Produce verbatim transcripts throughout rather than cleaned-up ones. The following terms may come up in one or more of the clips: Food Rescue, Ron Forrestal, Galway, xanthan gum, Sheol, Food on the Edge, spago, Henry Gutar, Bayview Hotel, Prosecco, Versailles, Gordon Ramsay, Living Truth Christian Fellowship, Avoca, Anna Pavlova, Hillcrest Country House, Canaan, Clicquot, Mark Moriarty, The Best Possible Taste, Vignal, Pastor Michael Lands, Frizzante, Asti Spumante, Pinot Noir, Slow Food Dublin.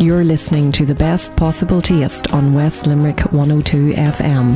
You're listening to The Best Possible Taste on West Limerick one oh two F M.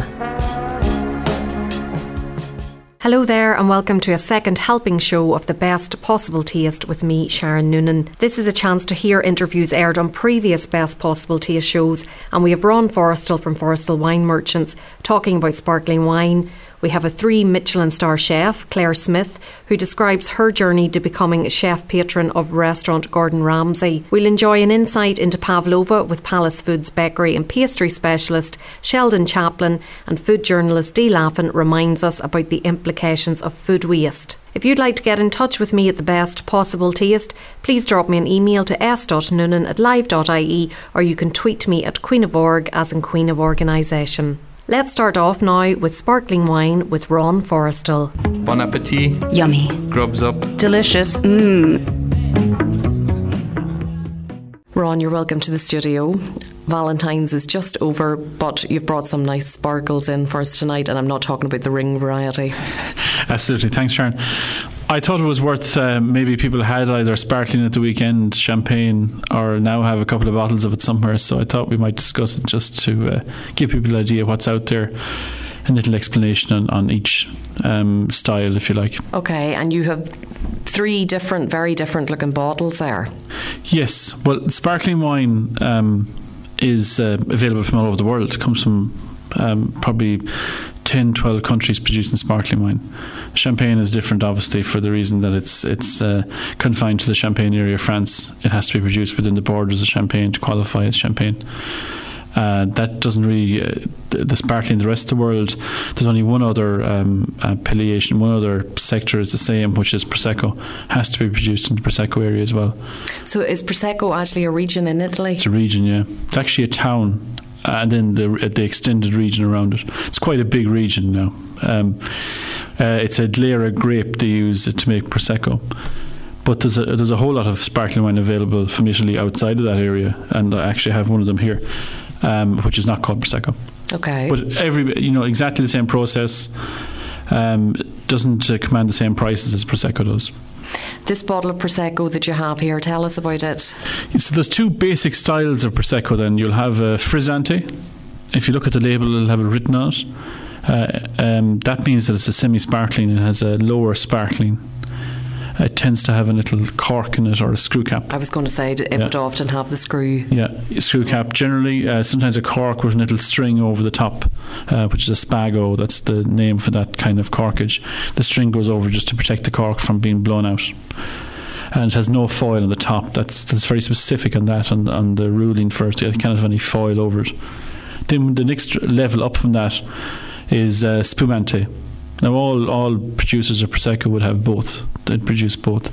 Hello there and welcome to a second helping show of The Best Possible Taste with me, Sharon Noonan. This is a chance to hear interviews aired on previous Best Possible Taste shows, and we have Ron Forrestal from Forrestal Wine Merchants talking about sparkling wine. We have a three Michelin star chef, Claire Smyth, who describes her journey to becoming chef patron of restaurant Gordon Ramsay. We'll enjoy an insight into Pavlova with Palace Foods bakery and pastry specialist Sheldon Chaplin, and food journalist Dee Laffan reminds us about the implications of food waste. If you'd like to get in touch with me at The Best Possible Taste, please drop me an email to s dot noonan at live dot i e, or you can tweet me at Queen of Org, as in Queen of Organisation. Let's start off now with sparkling wine with Ron Forrestal. Bon appetit. Yummy. Grubs up. Delicious. Mmm. Ron, you're welcome to the studio. Valentine's is just over, but you've brought some nice sparkles in for us tonight, and I'm not talking about the ring variety. Absolutely. Thanks, Sharon. I thought it was worth, uh, maybe people had either sparkling at the weekend, champagne, or now have a couple of bottles of it somewhere, so I thought we might discuss it just to uh, give people an idea what's out there. A little explanation on, on each um, style, if you like. Okay, and you have three different, very different looking bottles there. Yes, well, sparkling wine um, is uh, available from all over the world. It comes from um, probably ten, twelve countries producing sparkling wine. Champagne is different, obviously, for the reason that it's it's uh, confined to the Champagne area of France. It has to be produced within the borders of Champagne to qualify as champagne. Uh, that doesn't really, uh, the, the sparkling in the rest of the world, there's only one other um, appellation, one other sector is the same, which is Prosecco. Has to be produced in the Prosecco area as well. So is Prosecco actually a region in Italy? It's a region, yeah. It's actually a town, and then the, the extended region around it. It's quite a big region now. Um, uh, it's a Glera grape they use to make Prosecco. But there's a, there's a whole lot of sparkling wine available from Italy outside of that area, and I actually have one of them here. Um, which is not called Prosecco. Okay. But every, you know, exactly the same process, um, doesn't uh, command the same prices as Prosecco does. This bottle of Prosecco that you have here, tell us about it. So there's two basic styles of Prosecco then. You'll have a frizzante. If you look at the label, it'll have it written on it. Uh, um, that means that it's a semi-sparkling. It has a lower sparkling. It tends to have a little cork in it or a screw cap. I was going to say it yeah. would often have the screw. Yeah, screw cap. Generally, uh, sometimes a cork with a little string over the top, uh, which is a spago. That's the name for that kind of corkage. The string goes over just to protect the cork from being blown out. And it has no foil on the top. That's that's very specific on that, and on the ruling for it. It can't have any foil over it. Then the next level up from that is uh, Spumante. Now, all, all producers of Prosecco would have both. They'd produce both.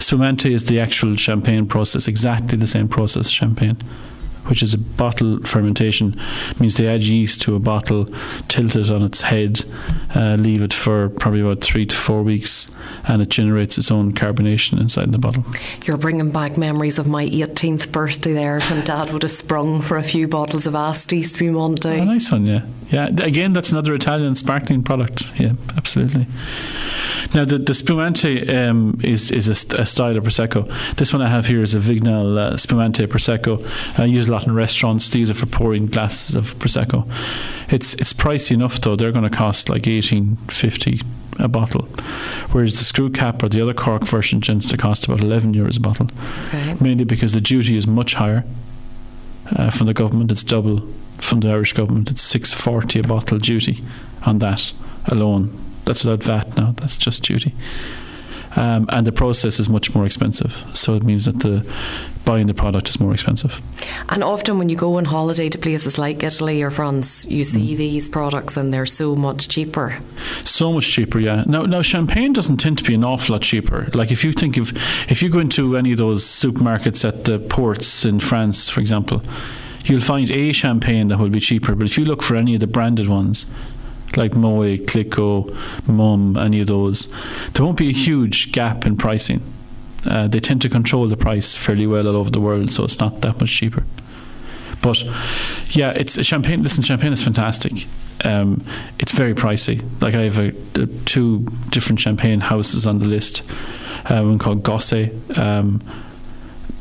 Spumante is the actual champagne process, exactly the same process as champagne, which is a bottle fermentation. It means they add yeast to a bottle, tilt it on its head, uh, leave it for probably about three to four weeks, and it generates its own carbonation inside the bottle. You're bringing back memories of my eighteenth birthday there, when Dad would have sprung for a few bottles of Asti Spumante. Oh, nice one, yeah. Yeah, again, that's another Italian sparkling product. Yeah, absolutely. Now, the, the Spumante um, is, is a, a style of Prosecco. This one I have here is a Vignal uh, Spumante Prosecco. I use lot in restaurants. These are for pouring glasses of Prosecco. It's it's pricey enough though. They're going to cost like eighteen fifty a bottle, whereas the screw cap or the other cork version tends to cost about eleven euros a bottle. Okay. Mainly because the duty is much higher uh, from the government. It's double from the Irish government. It's six forty a bottle duty on that alone. That's without V A T now. That's just duty. Um, and the process is much more expensive, so it means that the buying the product is more expensive. And often when you go on holiday to places like Italy or France, you see mm. these products and they're so much cheaper. So much cheaper, yeah. Now, now champagne doesn't tend to be an awful lot cheaper. Like if you think of, if you go into any of those supermarkets at the ports in France, for example, you'll find a champagne that will be cheaper, but if you look for any of the branded ones, like Moët, Clicquot, Mum, any of those, there won't be a huge gap in pricing. Uh, they tend to control the price fairly well all over the world, so it's not that much cheaper. But yeah, it's champagne. Listen, champagne is fantastic. Um, it's very pricey. Like I have a, a, two different champagne houses on the list. Uh, one called Gosse. Um,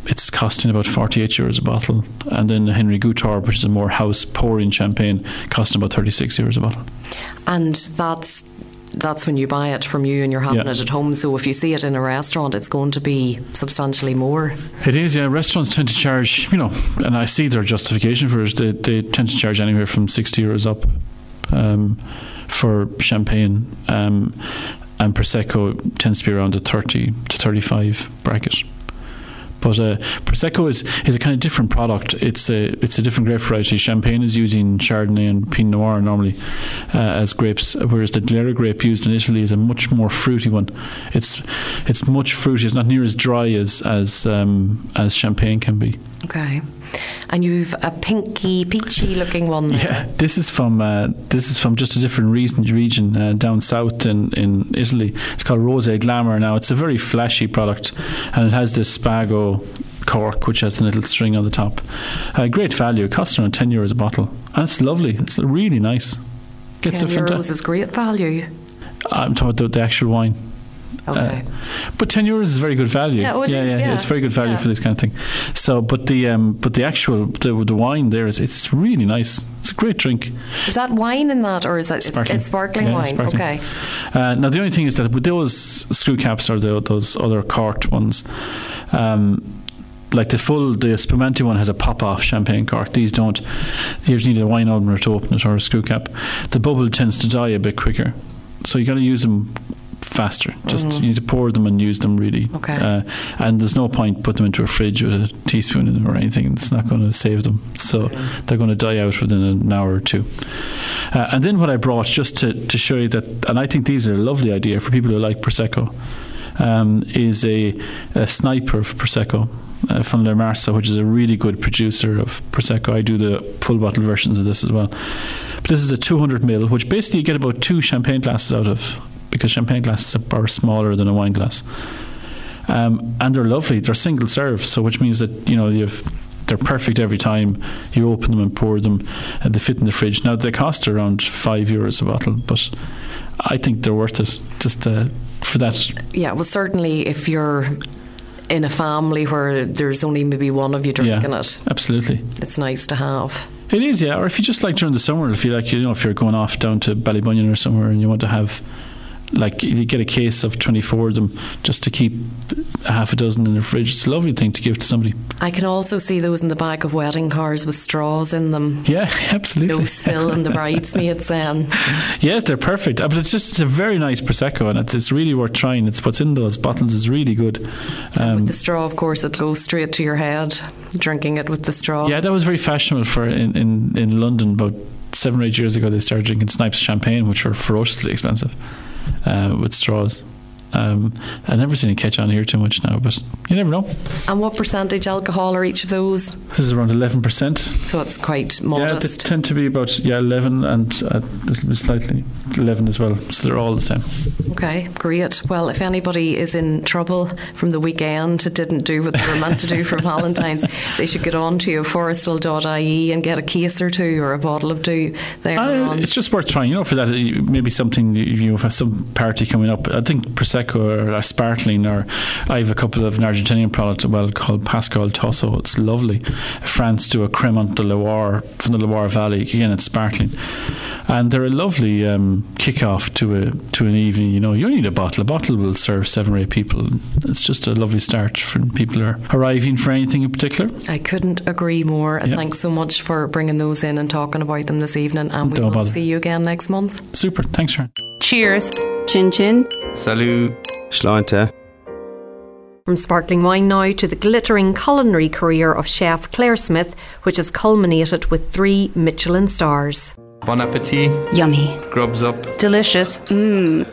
it's costing about forty-eight euros a bottle. And then the Henry Gutar, which is a more house pour in Champagne, costing about thirty-six euros a bottle. And that's that's when you buy it from you and you're having yeah. it at home. So if you see it in a restaurant, it's going to be substantially more. It is, yeah. Restaurants tend to charge, you know, and I see their justification for it. They, they tend to charge anywhere from sixty euros up um, for Champagne. Um, and Prosecco tends to be around the thirty to thirty-five bracket. But uh, Prosecco is, is a kind of different product. It's a it's a different grape variety. Champagne is using Chardonnay and Pinot Noir normally uh, as grapes, whereas the Glera grape used in Italy is a much more fruity one. It's it's much fruity. It's not near as dry as as um, as Champagne can be. Okay, and you've a pinky, peachy looking one there. Yeah, this is from uh, this is from just a different reason, region uh, down south in, in Italy. It's called Rosé Glamour. Now it's a very flashy product, and it has this spago cork which has the little string on the top. Uh, great value. It costs around ten euros a bottle. And it's lovely. It's really nice. It's ten euros is great value. I'm talking about the actual wine. Okay. Uh, but ten euros is very good value. Yeah, it yeah, is, yeah, yeah. It's very good value yeah. for this kind of thing. So, but the um, but the actual the, the wine there is it's really nice. It's a great drink. Is that wine in that, or is that sparkling? It's, it's sparkling yeah, wine? It's sparkling. Okay. Uh, now the only thing is that with those screw caps or the, those other corked ones, um, like the full the Spumante one has a pop off Champagne cork. These don't. You just need a wine opener to open it or a screw cap. The bubble tends to die a bit quicker, so you got to use them faster. Just mm. you need to pour them and use them really. Okay. Uh, and there's no point putting them into a fridge with a teaspoon in them or anything. It's not going to save them. So okay. they're going to die out within an hour or two. Uh, and then what I brought just to, to show you that, and I think these are a lovely idea for people who like Prosecco, um, is a, a sniper of Prosecco uh, from La Marsa, which is a really good producer of Prosecco. I do the full bottle versions of this as well. But this is a two hundred milliliters, which basically you get about two Champagne glasses out of, because Champagne glasses are smaller than a wine glass. Um, and they're lovely. They're single serve, so which means that, you know, you've, they're perfect every time. You open them and pour them, and they fit in the fridge. Now, they cost around five euros a bottle, but I think they're worth it just uh, for that. Yeah, well, certainly if you're in a family where there's only maybe one of you drinking yeah, it. Absolutely. It's nice to have. It is, yeah. Or if you just like during the summer, if you like, you know, if you're going off down to Ballybunion or somewhere and you want to have... Like you get a case of twenty-four of them just to keep a half a dozen in the fridge. It's a lovely thing to give to somebody. I can also see those in the back of wedding cars with straws in them. Yeah, absolutely. No spill in the bridesmaids then. Yeah, they're perfect. But it's just it's a very nice Prosecco, and it's, it's really worth trying. It's what's in those bottles is really good. Um, with the straw, of course, it goes straight to your head, drinking it with the straw. Yeah, that was very fashionable for in, in, in London about seven or eight years ago. They started drinking Snipes Champagne, which were ferociously expensive. Uh, with straws. Um, I've never seen it catch on here too much now, but you never know. And what percentage alcohol are each of those? This is around eleven percent. So it's quite modest. Yeah, they tend to be about yeah eleven and uh, slightly eleven as well. So they're all the same. Okay, great. Well, if anybody is in trouble from the weekend that didn't do what they were meant to do for Valentine's, they should get on to forrestal dot I E and get a case or two or a bottle of two there. Uh, it's just worth trying, you know, for that. Maybe something, you know, for some party coming up. I think Prosecco or sparkling, or I have a couple of an Argentinian product well called Pascal Tosso. It's lovely. France do a Cremant de Loire from the Loire Valley. Again, it's sparkling, and they're a lovely um, kick-off to a to an evening. You know, you need a bottle. A bottle will serve seven or eight people. It's just a lovely start for people who are arriving for anything in particular. I couldn't agree more. And yep. Thanks so much for bringing those in and talking about them this evening. And we Don't will bother. See you again next month. Super. Thanks, Sharon. Cheers. Chin chin. Salut. Schleunter. From sparkling wine now to the glittering culinary career of chef Claire Smyth, which has culminated with three Michelin stars. Bon appetit. Yummy. Grubs up. Delicious. Mmm.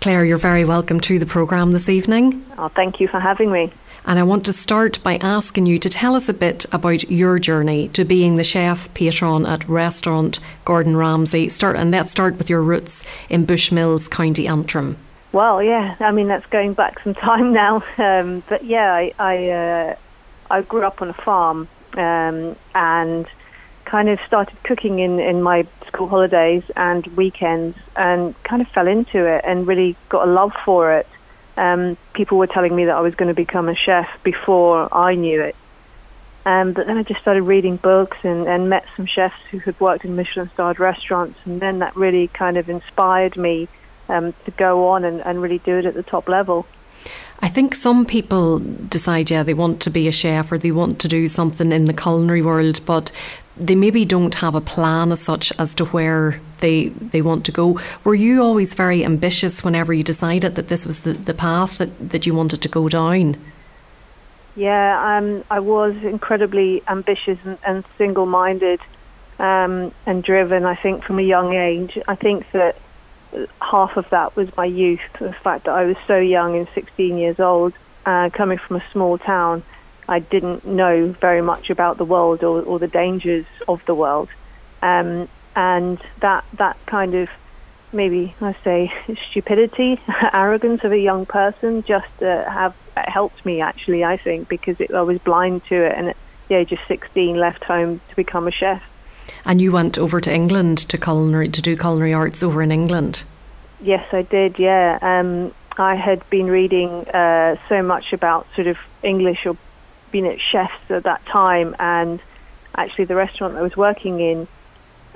Claire, you're very welcome to the programme this evening. Oh, thank you for having me. And I want to start by asking you to tell us a bit about your journey to being the chef patron at restaurant Gordon Ramsay. Start, and let's start with your roots in Bushmills, County Antrim. Well, yeah, I mean, that's going back some time now. Um, but yeah, I I, uh, I grew up on a farm um, and kind of started cooking in, in my school holidays and weekends and kind of fell into it and really got a love for it. um, people were telling me that I was going to become a chef before I knew it. Um, but then I just started reading books and, and met some chefs who had worked in Michelin-starred restaurants, and then that really kind of inspired me um, to go on and, and really do it at the top level. I think some people decide, yeah, they want to be a chef or they want to do something in the culinary world, but they maybe don't have a plan as such as to where they they want to go. Were you always very ambitious whenever you decided that this was the, the path that, that you wanted to go down? Yeah, um, I was incredibly ambitious and, and single-minded um, and driven, I think, from a young age. I think that half of that was my youth, the fact that I was so young and sixteen years old, uh, coming from a small town. I didn't know very much about the world or, or the dangers of the world. Um, and that that kind of, maybe I say, stupidity, arrogance of a young person just uh, have helped me, actually, I think, because it, I was blind to it. And at the age of sixteen, left home to become a chef. And you went over to England to culinary to do culinary arts over in England? Yes, I did, yeah. Um, I had been reading uh, so much about sort of English or been at chefs at that time, and actually the restaurant I was working in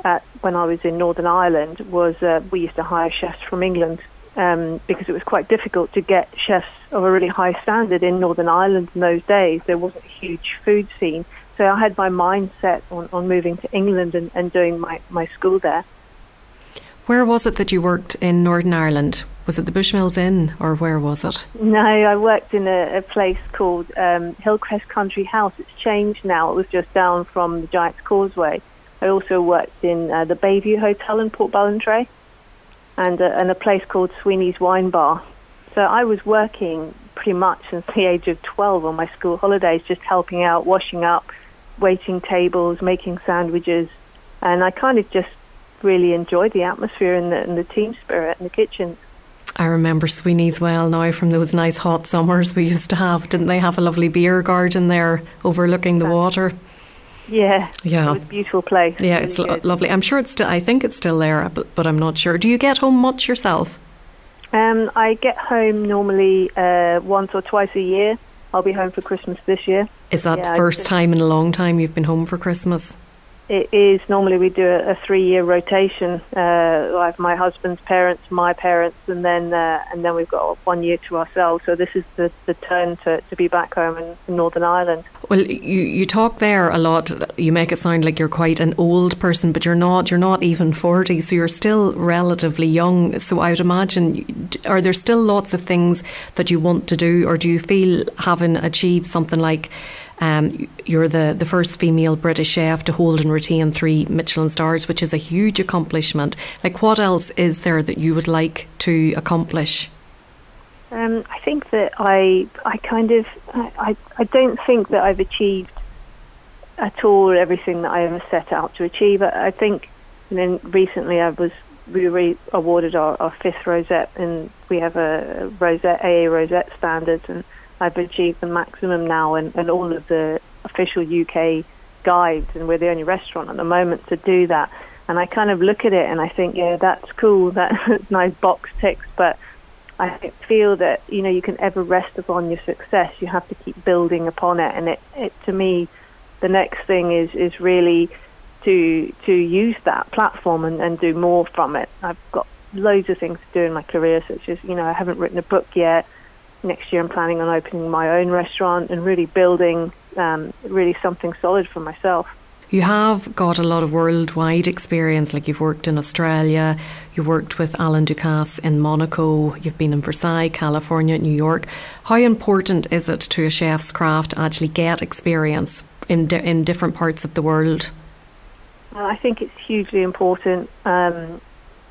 at, when I was in Northern Ireland was uh, we used to hire chefs from England um, because it was quite difficult to get chefs of a really high standard in Northern Ireland in those days. There wasn't a huge food scene, so I had my mindset on, on moving to England and, and doing my, my school there. Where was it that you worked in Northern Ireland? Was it the Bushmills Inn, or where was it? No, I worked in a, a place called um, Hillcrest Country House. It's changed now. It was just down from the Giant's Causeway. I also worked in uh, the Bayview Hotel in Port Ballantrae, and, uh, and a place called Sweeney's Wine Bar. So I was working pretty much since the age of twelve on my school holidays, just helping out, washing up, waiting tables, making sandwiches, and I kind of just really enjoyed the atmosphere and the, and the team spirit in the kitchen. I remember Sweeney's well now from those nice hot summers we used to have. Didn't they have a lovely beer garden there overlooking the water? Yeah, yeah. It was a beautiful place. Yeah, really it's lo- lovely. I'm sure it's still, I think it's still there, but, but I'm not sure. Do you get home much yourself? Um, I get home normally uh, once or twice a year. I'll be home for Christmas this year. Is that yeah, the first time in a long time you've been home for Christmas? It is. Normally we do a, a three-year rotation. Uh, I have my husband's parents, my parents, and then uh, and then we've got one year to ourselves. So this is the, the turn to, to be back home in, in Northern Ireland. Well, you, you talk there a lot. You make it sound like you're quite an old person, but you're not. You're not even forty, so you're still relatively young. So I would imagine, are there still lots of things that you want to do, or do you feel having achieved something like... Um, you're the, the first female British chef to hold and retain three Michelin stars, which is a huge accomplishment. Like, what else is there that you would like to accomplish? Um, I think that I I kind of, I, I don't think that I've achieved at all everything that I ever set out to achieve. I, I think, and then recently I was, we were awarded our, our fifth rosette, and we have a rosette, A A rosette standards, and I've achieved the maximum now and, and all of the official U K guides, and we're the only restaurant at the moment to do that. And I kind of look at it and I think, yeah, that's cool, that's nice box ticks, but I feel that, you know, you can ever rest upon your success. You have to keep building upon it. And it, it to me, the next thing is, is really to to use that platform and, and do more from it. I've got loads of things to do in my career, such as, you know, I haven't written a book yet. Next year I'm planning on opening my own restaurant and really building um, really something solid for myself. You have got a lot of worldwide experience, like you've worked in Australia, you worked with Alain Ducasse in Monaco, you've been in Versailles, California, New York. How important is it to a chef's craft to actually get experience in, di- in different parts of the world? Well, I think it's hugely important um,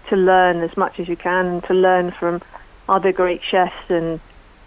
to learn as much as you can and to learn from other great chefs, and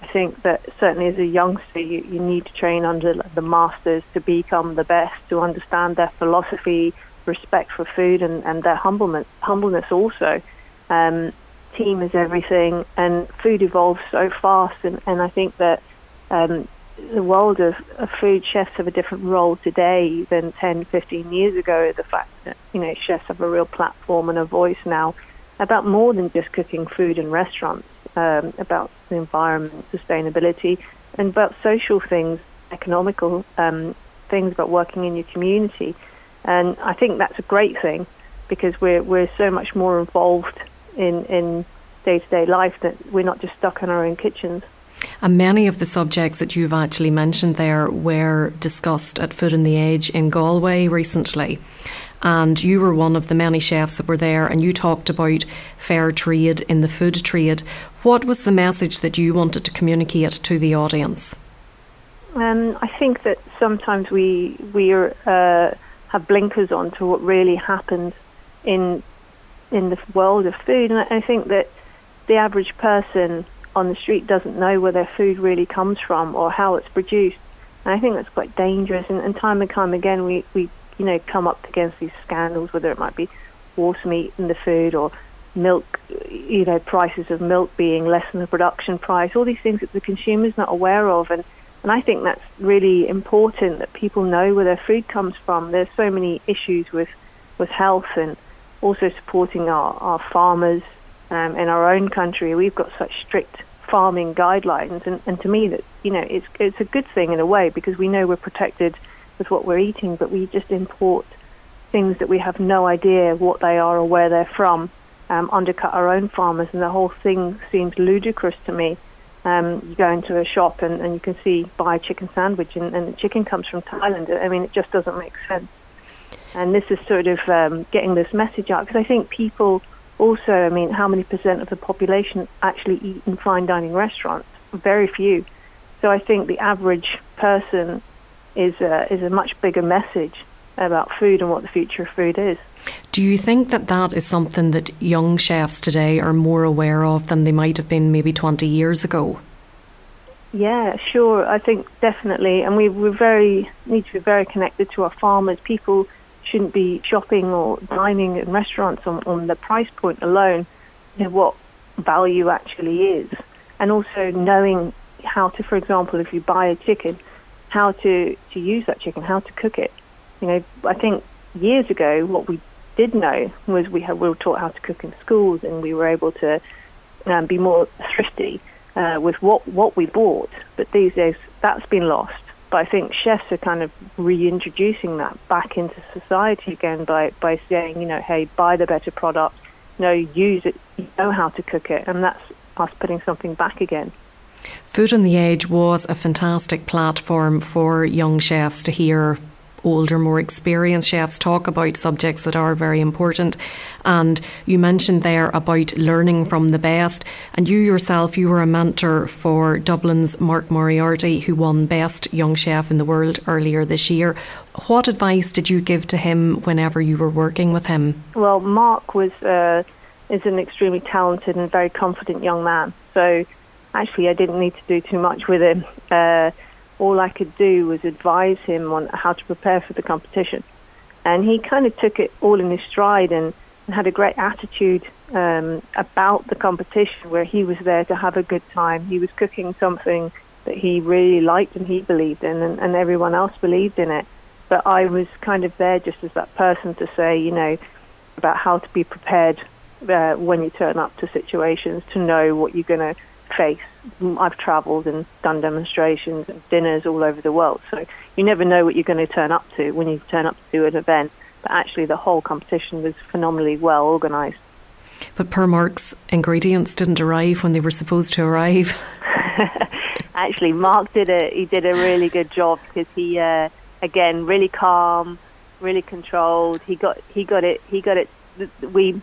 I think that certainly as a youngster, you, you need to train under the masters to become the best, to understand their philosophy, respect for food, and, and their humbleness, humbleness also. Um, team is everything, and food evolves so fast. And, and I think that um, the world of, of food, chefs have a different role today than ten, fifteen years ago. The fact that, you know, chefs have a real platform and a voice now about more than just cooking food in restaurants. um, about the environment, sustainability, and about social things, economical um, things, about working in your community. And I think that's a great thing, because we're we're so much more involved in in day-to-day life that we're not just stuck in our own kitchens. And many of the subjects that you've actually mentioned there were discussed at Food on the Edge in Galway recently. And you were one of the many chefs that were there, and you talked about fair trade in the food trade. What was the message that you wanted to communicate to the audience? Um, I think that sometimes we we are, uh, have blinkers on to what really happens in in the world of food. And I think that the average person on the street doesn't know where their food really comes from or how it's produced. And I think that's quite dangerous. And, and time and time again, we, we you know, come up against these scandals, whether it might be horse meat in the food or milk, you know, prices of milk being less than the production price, all these things that the consumer's not aware of. And, and I think that's really important, that people know where their food comes from. There's so many issues with, with health, and also supporting our, our farmers. Um, in our own country, we've got such strict farming guidelines, and, and to me, that you know, it's it's a good thing in a way, because we know we're protected with what we're eating, but we just import things that we have no idea what they are or where they're from, um, undercut our own farmers, and the whole thing seems ludicrous to me. Um, you go into a shop and, and you can see, buy a chicken sandwich, and, and the chicken comes from Thailand. I mean, it just doesn't make sense. And this is sort of um, getting this message out, because I think people... Also, I mean, how many percent of the population actually eat in fine dining restaurants? Very few. So I think the average person is a, is a much bigger message about food and what the future of food is. Do you think that that is something that young chefs today are more aware of than they might have been maybe twenty years ago? Yeah, sure. I think definitely. And we we're very need to be very connected to our farmers. People shouldn't be shopping or dining in restaurants on, on the price point alone, you know, what value actually is. And also knowing how to, for example, if you buy a chicken, how to, to use that chicken, how to cook it. You know, I think years ago what we did know was we, had, we were taught how to cook in schools, and we were able to um, be more thrifty uh, with what, what we bought. But these days that's been lost. But I think chefs are kind of reintroducing that back into society again by, by saying, you know, hey, buy the better product, you know, use it, you know how to cook it. And that's us putting something back again. Food on the Edge was a fantastic platform for young chefs to hear older, more experienced chefs talk about subjects that are very important. And you mentioned there about learning from the best, and you yourself, you were a mentor for Dublin's Mark Moriarty, who won Best Young Chef in the World earlier this year. What advice did you give to him whenever you were working with him? Well, Mark was uh, is an extremely talented and very confident young man, so actually I didn't need to do too much with him. Uh, all I could do was advise him on how to prepare for the competition. And he kind of took it all in his stride and, and had a great attitude um, about the competition, where he was there to have a good time. He was cooking something that he really liked and he believed in, and, and everyone else believed in it. But I was kind of there just as that person to say, you know, about how to be prepared uh, when you turn up to situations, to know what you're going to face. I've travelled and done demonstrations and dinners all over the world, so you never know what you're going to turn up to when you turn up to an event. But actually the whole competition was phenomenally well organised. But per Mark's ingredients didn't arrive when they were supposed to arrive. Actually Mark did a he did a really good job, because he uh, again, really calm, really controlled. He got he got it he got it we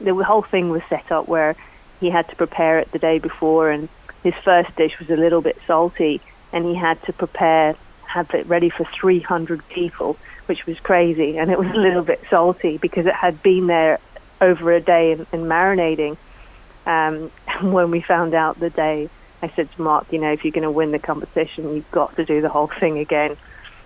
the whole thing was set up where he had to prepare it the day before, and his first dish was a little bit salty, and he had to prepare, have it ready for three hundred people, which was crazy. And it was a little bit salty because it had been there over a day and, and marinating. Um, and when we found out the day, I said to Mark, you know, if you're going to win the competition, you've got to do the whole thing again.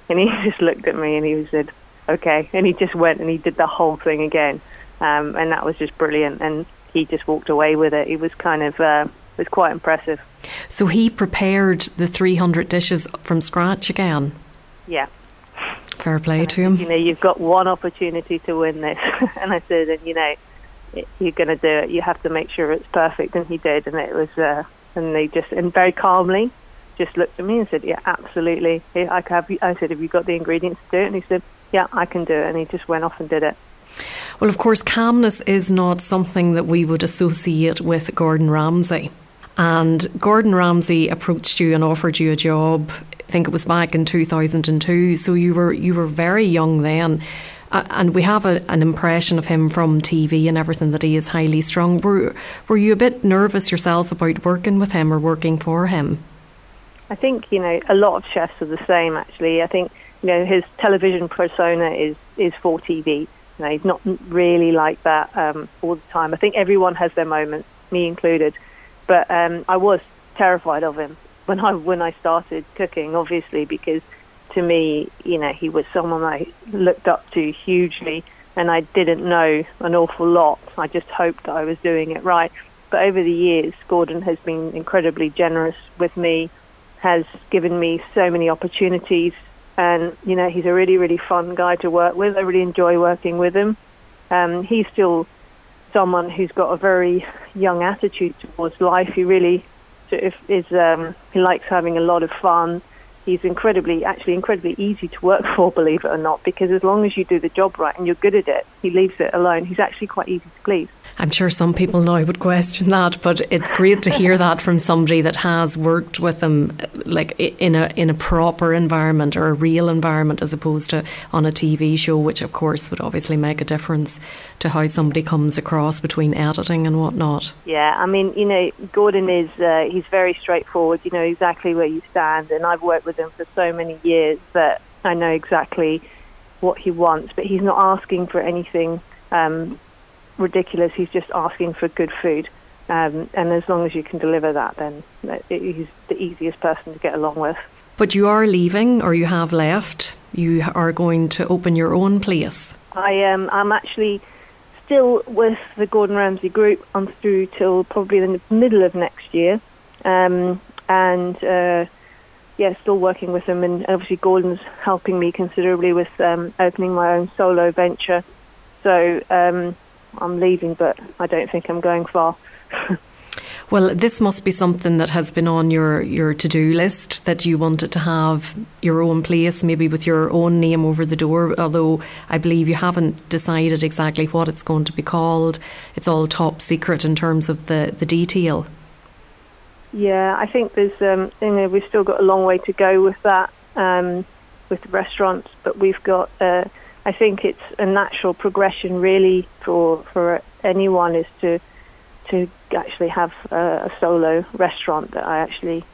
And he just looked at me and he said, okay. And he just went and he did the whole thing again. Um, and that was just brilliant. And he just walked away with it. It was kind of, uh, it was quite impressive. So he prepared the three hundred dishes from scratch again? Yeah. Fair play and to him. You know, you've got one opportunity to win this. And I said, and you know, you're going to do it, you have to make sure it's perfect. And he did, and it was, uh, and they just, and very calmly just looked at me and said, yeah, absolutely. I, have, I said, have you got the ingredients to do it? And he said, yeah, I can do it. And he just went off and did it. Well, of course, calmness is not something that we would associate with Gordon Ramsay. And Gordon Ramsay approached you and offered you a job. I think it was back in two thousand two. So you were you were very young then. Uh, and we have a, an impression of him from T V and everything that he is highly strung. Were, were you a bit nervous yourself about working with him or working for him? I think, you know, a lot of chefs are the same, actually. I think, you know, his television persona is, is for T V. You know, he's not really like that um, all the time. I think everyone has their moments, me included. But um, I was terrified of him when I when I started cooking, obviously, because to me, you know, he was someone I looked up to hugely, and I didn't know an awful lot. I just hoped that I was doing it right. But over the years, Gordon has been incredibly generous with me, has given me so many opportunities. And, you know, he's a really, really fun guy to work with. I really enjoy working with him. Um, he's still someone who's got a very young attitude towards life. He really sort of is, um, he likes having a lot of fun. He's incredibly, actually incredibly easy to work for, believe it or not, because as long as you do the job right and you're good at it, he leaves it alone. He's actually quite easy to please. I'm sure some people now would question that, but it's great to hear that from somebody that has worked with him, like in a in a proper environment or a real environment, as opposed to on a T V show, which of course would obviously make a difference to how somebody comes across between editing and whatnot. Yeah, I mean, you know, Gordon is uh, he's very straightforward. You know exactly where you stand, and I've worked with him for so many years that I know exactly what he wants, but he's not asking for anything um, ridiculous. He's just asking for good food, um, and as long as you can deliver that, then he's the easiest person to get along with. But you are leaving, or you have left. You are going to open your own place. I am. Um, I'm actually still with the Gordon Ramsay Group. I'm through till probably the middle of next year, um, and. Uh, Yeah, still working with him, and obviously Gordon's helping me considerably with um, opening my own solo venture. So um, I'm leaving, but I don't think I'm going far. Well, this must be something that has been on your, your to-do list, that you wanted to have your own place, maybe with your own name over the door, although I believe you haven't decided exactly what it's going to be called. It's all top secret in terms of the, the detail. Yeah, I think there's, um, you know, we've still got a long way to go with that, um, with the restaurants, but we've got, uh, I think it's a natural progression really for for anyone is to to actually have a, a solo restaurant that I actually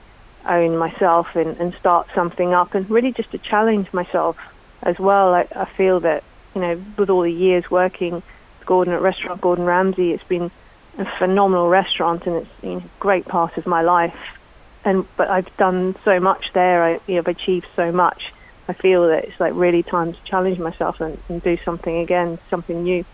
own myself, and, and start something up, and really just to challenge myself as well. I, I feel that, you know, with all the years working with Gordon at Restaurant Gordon Ramsay, it's been a phenomenal restaurant, and it's been a great part of my life, and but I've done so much there. I, you know, I've achieved so much. I feel that it's like really time to challenge myself and, and do something again, something new.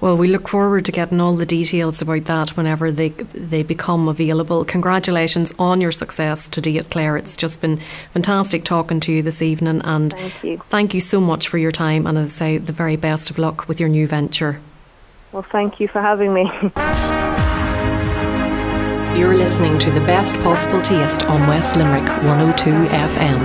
Well, we look forward to getting all the details about that whenever they they become available. Congratulations on your success to date, Claire. It's just been fantastic talking to you this evening, and thank you, thank you so much for your time, and as I say, the very best of luck with your new venture. Well, thank you for having me. You're listening to The Best Possible Taste on West Limerick one oh two F M.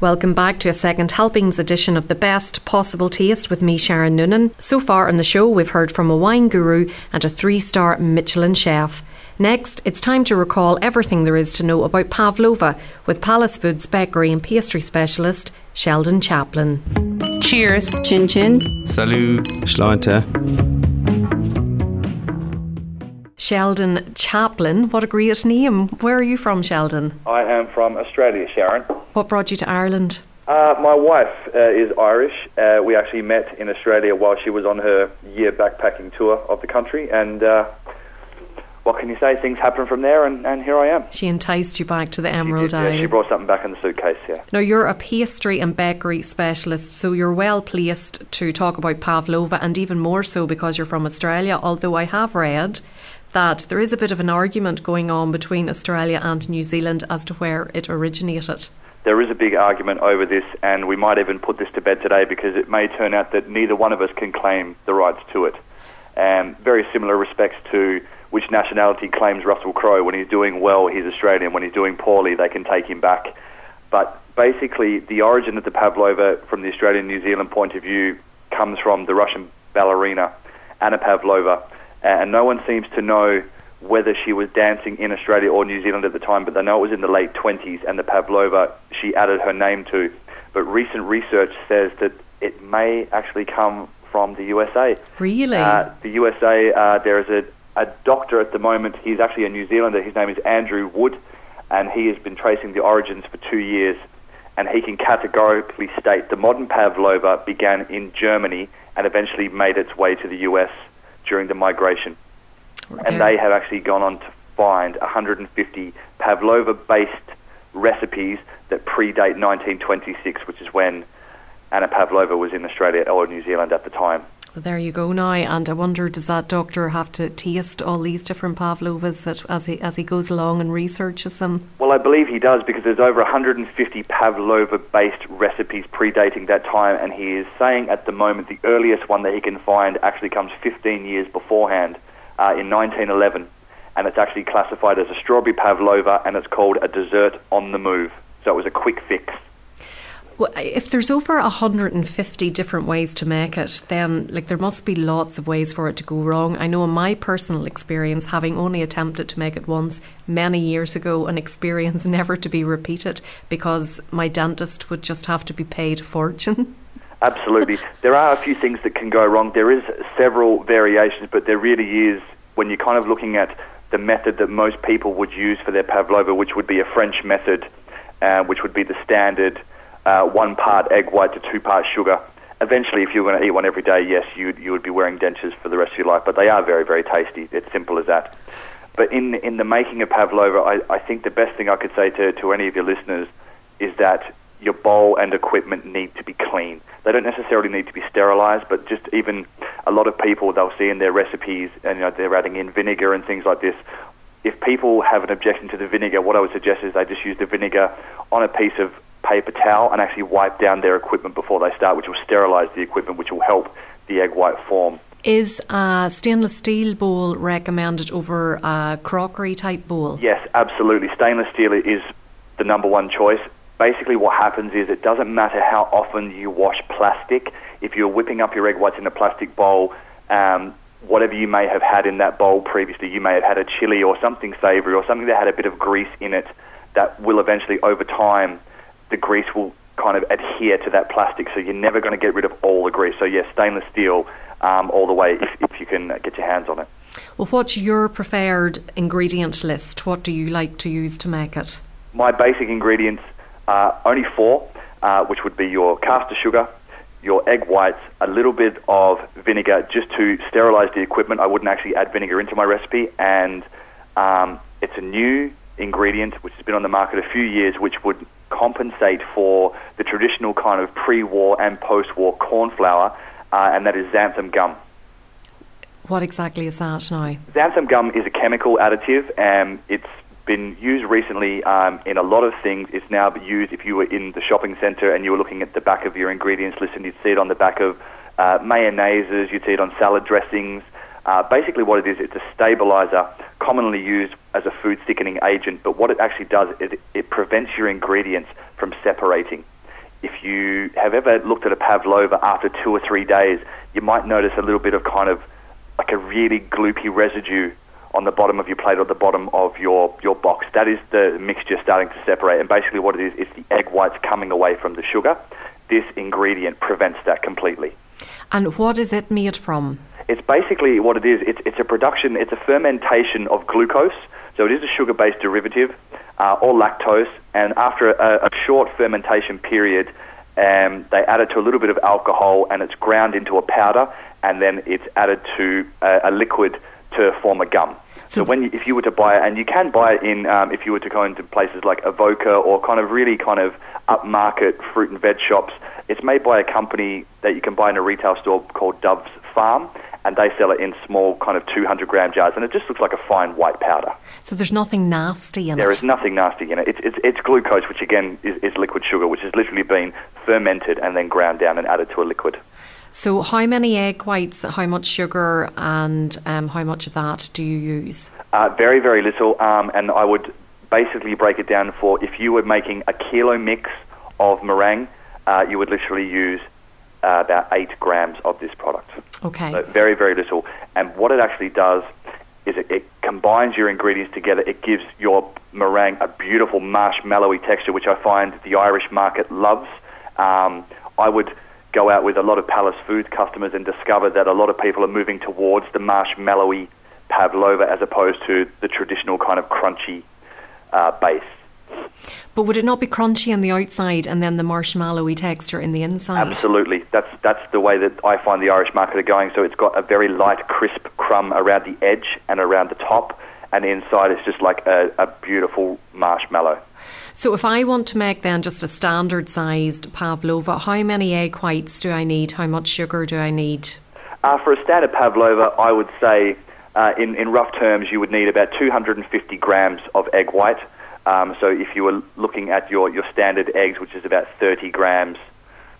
Welcome back to a second helpings edition of The Best Possible Taste with me, Sharon Noonan. So far on the show, we've heard from a wine guru and a three-star Michelin chef. Next, it's time to recall everything there is to know about pavlova with Palace Foods bakery and pastry specialist Sheldon Chaplin. Cheers. Chin chin. Salut. Schleunter. Sheldon Chaplin, what a great name. Where are you from, Sheldon? I am from Australia, Sharon. What brought you to Ireland? Uh, my wife uh, is Irish. Uh, we actually met in Australia while she was on her year backpacking tour of the country, and uh, what can you say? Things happen from there, and, and here I am. She enticed you back to the Emerald Isle. Yeah, she brought something back in the suitcase, yeah. Now, you're a pastry and bakery specialist, so you're well placed to talk about pavlova, and even more so because you're from Australia, although I have read that there is a bit of an argument going on between Australia and New Zealand as to where it originated. There is a big argument over this, and we might even put this to bed today because it may turn out that neither one of us can claim the rights to it. Um, very similar respects to which nationality claims Russell Crowe. When he's doing well, he's Australian. When he's doing poorly, they can take him back. But basically, the origin of the pavlova from the Australian-New Zealand point of view comes from the Russian ballerina, Anna Pavlova. And no one seems to know whether she was dancing in Australia or New Zealand at the time, but they know it was in the late twenties, and the pavlova she added her name to. But recent research says that it may actually come from the U S A. Really? Uh, the U S A, uh, there is a, a doctor at the moment, he's actually a New Zealander, his name is Andrew Wood, and he has been tracing the origins for two years, and he can categorically state the modern pavlova began in Germany and eventually made its way to the U S during the migration. And they have actually gone on to find one hundred fifty pavlova-based recipes that predate nineteen twenty-six, which is when Anna Pavlova was in Australia or New Zealand at the time. Well, there you go now. And I wonder, does that doctor have to taste all these different pavlovas that, as he as he goes along and researches them? Well, I believe he does, because there's over one hundred fifty pavlova-based recipes predating that time, and he is saying at the moment the earliest one that he can find actually comes fifteen years beforehand. Uh, in nineteen eleven, and it's actually classified as a strawberry pavlova, and it's called a dessert on the move. So it was a quick fix. Well, if there's over one hundred fifty different ways to make it, then like there must be lots of ways for it to go wrong. I know in my personal experience, having only attempted to make it once many years ago, an experience never to be repeated, because my dentist would just have to be paid a fortune. Absolutely. There are a few things that can go wrong. There is several variations, but there really is, when you're kind of looking at the method that most people would use for their pavlova, which would be a French method, uh, which would be the standard uh, one part egg white to two part sugar. Eventually, if you were going to eat one every day, yes, you'd, you would be wearing dentures for the rest of your life, but they are very, very tasty. It's simple as that. But in, in the making of pavlova, I, I think the best thing I could say to, to any of your listeners is that your bowl and equipment need to be clean. They don't necessarily need to be sterilised, but just even a lot of people, they'll see in their recipes, and you know, they're adding in vinegar and things like this. If people have an objection to the vinegar, what I would suggest is they just use the vinegar on a piece of paper towel and actually wipe down their equipment before they start, which will sterilise the equipment, which will help the egg white form. Is a stainless steel bowl recommended over a crockery type bowl? Yes, absolutely. Stainless steel is the number one choice. Basically what happens is it doesn't matter how often you wash plastic. If you're whipping up your egg whites in a plastic bowl, um, whatever you may have had in that bowl previously, you may have had a chili or something savoury or something that had a bit of grease in it, that will eventually, over time, the grease will kind of adhere to that plastic, so you're never going to get rid of all the grease. So yes, stainless steel um, all the way if, if you can get your hands on it. Well, what's your preferred ingredient list? What do you like to use to make it? My basic ingredients... Uh, only four, uh, which would be your caster sugar, your egg whites, a little bit of vinegar just to sterilise the equipment. I wouldn't actually add vinegar into my recipe. And um, it's a new ingredient which has been on the market a few years, which would compensate for the traditional kind of pre-war and post-war corn flour, uh, and that is xanthan gum. What exactly is that now? Xanthan gum is a chemical additive, and it's been used recently um, in a lot of things. It's now used if you were in the shopping centre and you were looking at the back of your ingredients list, and you'd see it on the back of uh, mayonnaises, you'd see it on salad dressings. Uh, basically what it is, it's a stabiliser, commonly used as a food thickening agent, but what it actually does is it, it prevents your ingredients from separating. If you have ever looked at a pavlova after two or three days, you might notice a little bit of kind of like a really gloopy residue on the bottom of your plate or the bottom of your, your box. That is the mixture starting to separate, and basically what it is, it's the egg whites coming away from the sugar. This ingredient prevents that completely. And what is it made from? It's basically what it is, it's, it's a production, it's a fermentation of glucose, so it is a sugar-based derivative, uh, or lactose, and after a, a short fermentation period, um, they add it to a little bit of alcohol, and it's ground into a powder, and then it's added to a, a liquid to form a gum. So, so when you, if you were to buy it, and you can buy it in, um, if you were to go into places like Avoca or kind of really kind of upmarket fruit and veg shops, it's made by a company that you can buy in a retail store called Dove's Farm, and they sell it in small kind of two hundred gram jars, and it just looks like a fine white powder. So there's nothing nasty in there it? There is nothing nasty in it. It's, it's, it's glucose, which again is, is liquid sugar, which has literally been fermented and then ground down and added to a liquid. So how many egg whites, how much sugar, and um, how much of that do you use? Uh, very, very little, um, and I would basically break it down for if you were making a kilo mix of meringue, uh, you would literally use uh, about eight grams of this product. Okay. So very, very little. And what it actually does is it, it combines your ingredients together. It gives your meringue a beautiful marshmallowy texture, which I find the Irish market loves. Um, I would go out with a lot of Palace Foods customers and discover that a lot of people are moving towards the marshmallowy pavlova as opposed to the traditional kind of crunchy uh, base. But would it not be crunchy on the outside and then the marshmallowy texture in the inside? Absolutely. That's that's the way that I find the Irish market are going. So it's got a very light, crisp crumb around the edge and around the top, and inside it's just like a, a beautiful marshmallow. So if I want to make then just a standard-sized pavlova, how many egg whites do I need? How much sugar do I need? Uh, for a standard pavlova, I would say uh, in, in rough terms you would need about two hundred fifty grams of egg white. Um, so if you were looking at your, your standard eggs, which is about thirty grams,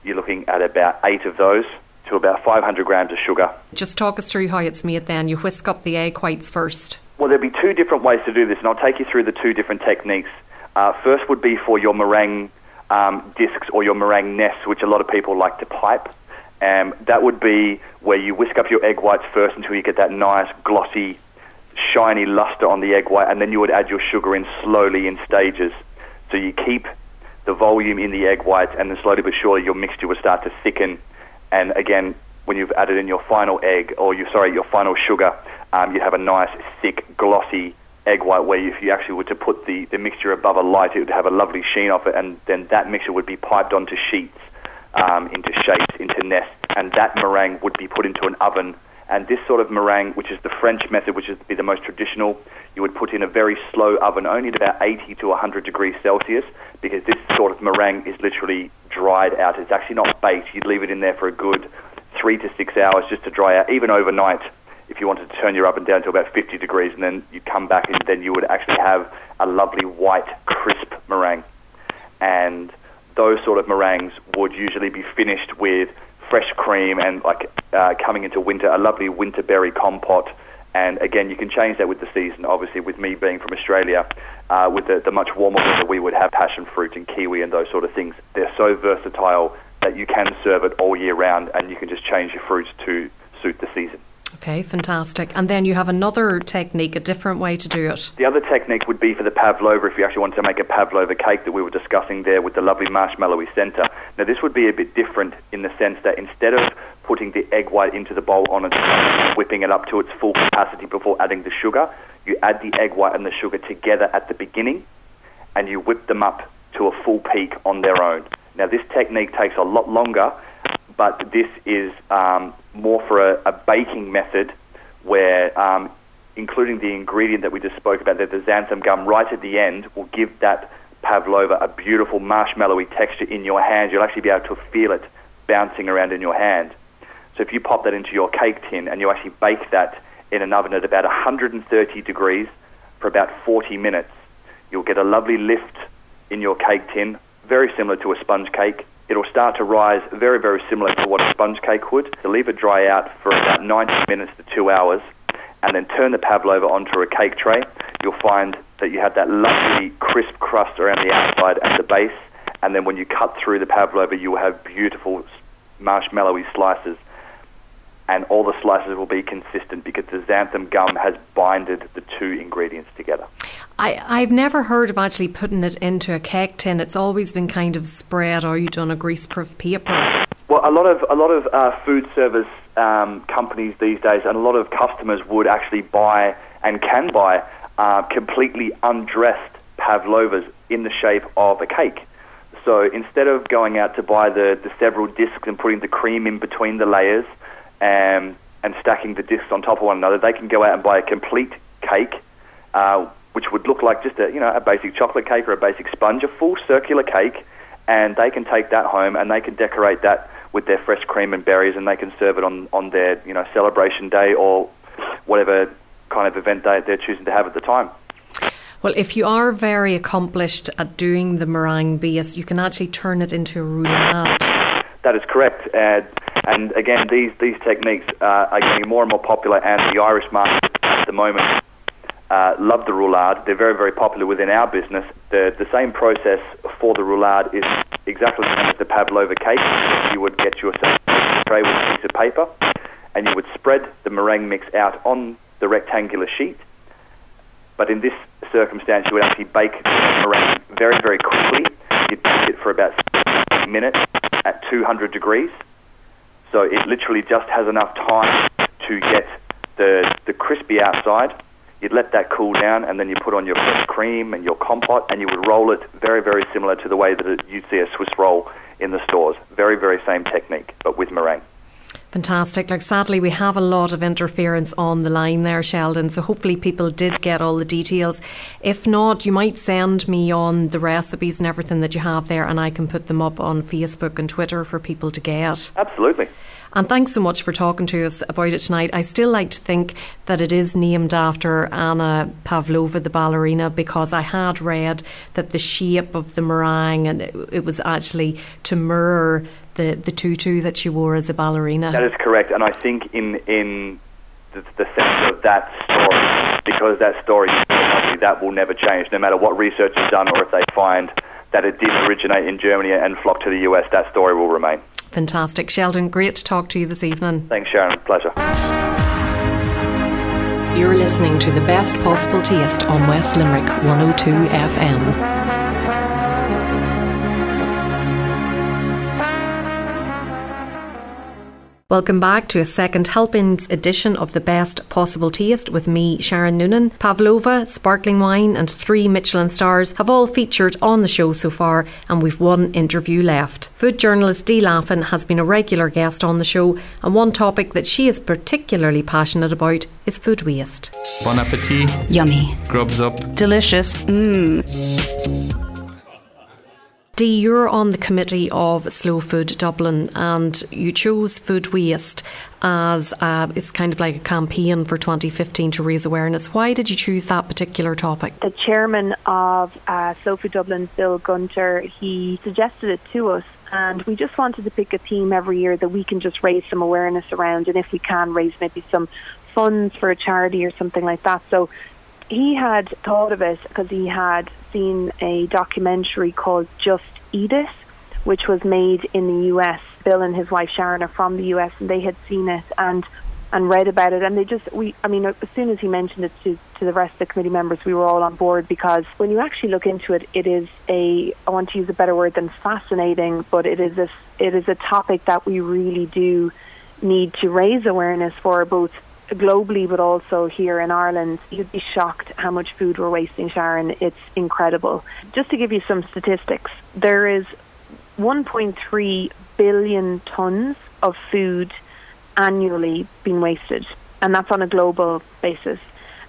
you're looking at about eight of those to about five hundred grams of sugar. Just talk us through how it's made then. You whisk up the egg whites first. Well, there'll be two different ways to do this, and I'll take you through the two different techniques. Uh, first would be for your meringue um, discs or your meringue nests, which a lot of people like to pipe. Um, that would be where you whisk up your egg whites first until you get that nice, glossy, shiny luster on the egg white, and then you would add your sugar in slowly in stages. So you keep the volume in the egg whites, and then slowly but surely your mixture will start to thicken. And again, when you've added in your final egg, or you sorry, your final sugar, um, you'd have a nice, thick, glossy egg white where if you actually were to put the, the mixture above a light, it would have a lovely sheen off it, and then that mixture would be piped onto sheets, um, into shapes, into nests, and that meringue would be put into an oven. And this sort of meringue, which is the French method, which is the most traditional, you would put in a very slow oven, only at about eighty to one hundred degrees Celsius, because this sort of meringue is literally dried out. It's actually not baked. You'd leave it in there for a good three to six hours just to dry out, even overnight, if you wanted to turn your oven down to about fifty degrees, and then you'd come back and then you would actually have a lovely white, crisp meringue. And those sort of meringues would usually be finished with fresh cream and, like, uh, coming into winter, a lovely winter berry compote. And again, you can change that with the season. Obviously, with me being from Australia, uh, with the, the much warmer weather, we would have passion fruit and kiwi and those sort of things. They're so versatile that you can serve it all year round, and you can just change your fruits to suit the season. Okay, fantastic. And then you have another technique, a different way to do it. The other technique would be for the pavlova, if you actually wanted to make a pavlova cake that we were discussing there with the lovely marshmallowy centre. Now, this would be a bit different in the sense that instead of putting the egg white into the bowl on its own, whipping it up to its full capacity before adding the sugar, you add the egg white and the sugar together at the beginning, and you whip them up to a full peak on their own. Now, this technique takes a lot longer, but this is um, more for a, a baking method where um, including the ingredient that we just spoke about, that the xanthan gum right at the end will give that pavlova a beautiful marshmallowy texture in your hand. You'll actually be able to feel it bouncing around in your hand. So if you pop that into your cake tin and you actually bake that in an oven at about one hundred thirty degrees for about forty minutes, you'll get a lovely lift in your cake tin, very similar to a sponge cake. It'll start to rise very, very similar to what a sponge cake would. So leave it dry out for about ninety minutes to two hours, and then turn the pavlova onto a cake tray. You'll find that you have that lovely crisp crust around the outside and the base, and then when you cut through the pavlova, you will have beautiful marshmallowy slices, and all the slices will be consistent because the xanthan gum has binded the two ingredients together. I, I've never heard of actually putting it into a cake tin. It's always been kind of spread out on a greaseproof paper. Well, a lot of a lot of uh, food service um, companies these days, and a lot of customers would actually buy and can buy uh, completely undressed pavlovas in the shape of a cake. So instead of going out to buy the, the several discs and putting the cream in between the layers and, and stacking the discs on top of one another, they can go out and buy a complete cake, uh, which would look like just a you know a basic chocolate cake or a basic sponge, a full circular cake, and they can take that home and they can decorate that with their fresh cream and berries, and they can serve it on, on their, you know, celebration day or whatever kind of event they, they're choosing to have at the time. Well, if you are very accomplished at doing the meringue bias, you can actually turn it into a roulade. That is correct. Uh, and again, these, these techniques uh, are getting more and more popular, and the Irish market at the moment uh, love the roulade. They're very, very popular within our business. The, the same process for the roulade is exactly the same as the Pavlova cake. You would get yourself a tray with a piece of paper, and you would spread the meringue mix out on the rectangular sheet. But in this circumstance, you would actually bake the meringue very, very quickly. You'd bake it for about six minutes at two hundred degrees. So it literally just has enough time to get the the crispy outside. You'd let that cool down, and then you put on your fresh cream and your compote, and you would roll it very, very similar to the way that it, you'd see a Swiss roll in the stores. Very, very same technique, but with meringue. Fantastic. Like, sadly, we have a lot of interference on the line there, Sheldon, so hopefully people did get all the details. If not, you might send me on the recipes and everything that you have there, and I can put them up on Facebook and Twitter for people to get. Absolutely. And thanks so much for talking to us about it tonight. I still like to think that it is named after Anna Pavlova, the ballerina, because I had read that the shape of the meringue, and it, it was actually to mirror the, the tutu that she wore as a ballerina. That is correct. And I think in in the, the sense of that story, because that story, that will never change, no matter what research is done or if they find that it did originate in Germany and flock to the U S, that story will remain. Fantastic. Sheldon, great to talk to you this evening. Thanks, Sharon. Pleasure. You're listening to The Best Possible Taste on West Limerick one oh two F M. Welcome back to a second helpings edition of The Best Possible Taste with me, Sharon Noonan. Pavlova, sparkling wine and three Michelin stars have all featured on the show so far, and we've one interview left. Food journalist Dee Laffan has been a regular guest on the show, and one topic that she is particularly passionate about is food waste. Bon appetit. Yummy. Grubs up. Delicious. Mmm. Dee, you're on the committee of Slow Food Dublin, and you chose food waste as a, it's kind of like a campaign for twenty fifteen to raise awareness. Why did you choose that particular topic? The chairman of uh, Slow Food Dublin, Bill Gunter, he suggested it to us. And we just wanted to pick a theme every year that we can just raise some awareness around, and if we can, raise maybe some funds for a charity or something like that. So he had thought of it because he had seen a documentary called Just Eat It, which was made in the U S. Bill and his wife Sharon are from the U S, and they had seen it and and read about it, and they just, we, I mean, as soon as he mentioned it to, to the rest of the committee members, we were all on board, because when you actually look into it, it is a, I want to use a better word than fascinating, but it is a, it is a topic that we really do need to raise awareness for, both globally but also here in Ireland. You'd be shocked how much food we're wasting, Sharon. It's incredible. Just to give you some statistics, there is one point three billion tonnes of food annually being wasted, and that's on a global basis.